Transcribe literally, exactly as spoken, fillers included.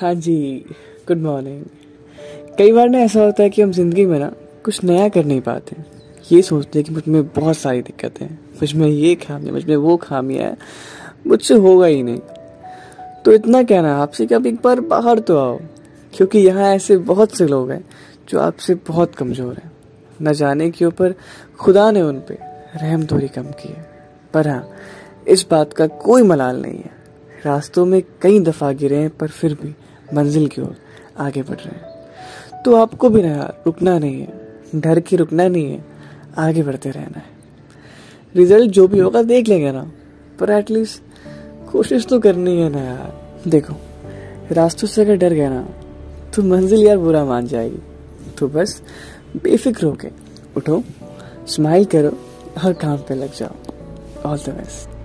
हाँ जी, good morning. कई बार ना ऐसा होता है कि हम ज़िंदगी में ना कुछ नया कर नहीं पाते, ये सोचते हैं कि मुझ में बहुत सारी दिक्कतें हैं, मुझ में ये खामियाँ, मुझ में वो खामियाँ हैं, मुझसे होगा ही नहीं। तो इतना कहना है आपसे कि आप एक बार बाहर तो आओ, क्योंकि यहाँ ऐसे बहुत से लोग हैं जो आपसे बहुत कमज़ोर हैं। न जाने के ऊपर खुदा ने उन पर रहम थोड़ी कम की है, पर हाँ, इस बात का कोई मलाल नहीं है, रास्तों में कई दफ़ा गिरे हैं पर फिर भी मंजिल की ओर आगे बढ़ रहे हैं। तो आपको भी ना रुकना नहीं है, डर के रुकना नहीं है, आगे बढ़ते रहना है। रिजल्ट जो भी होगा देख लेंगे ना, पर एटलीस्ट कोशिश तो करनी है ना यार। देखो, रास्तों से अगर डर गया ना तो मंजिल यार बुरा मान जाएगी। तो बस बेफिक्र होके उठो, स्माइल करो और काम पे लग जाओ। All the best.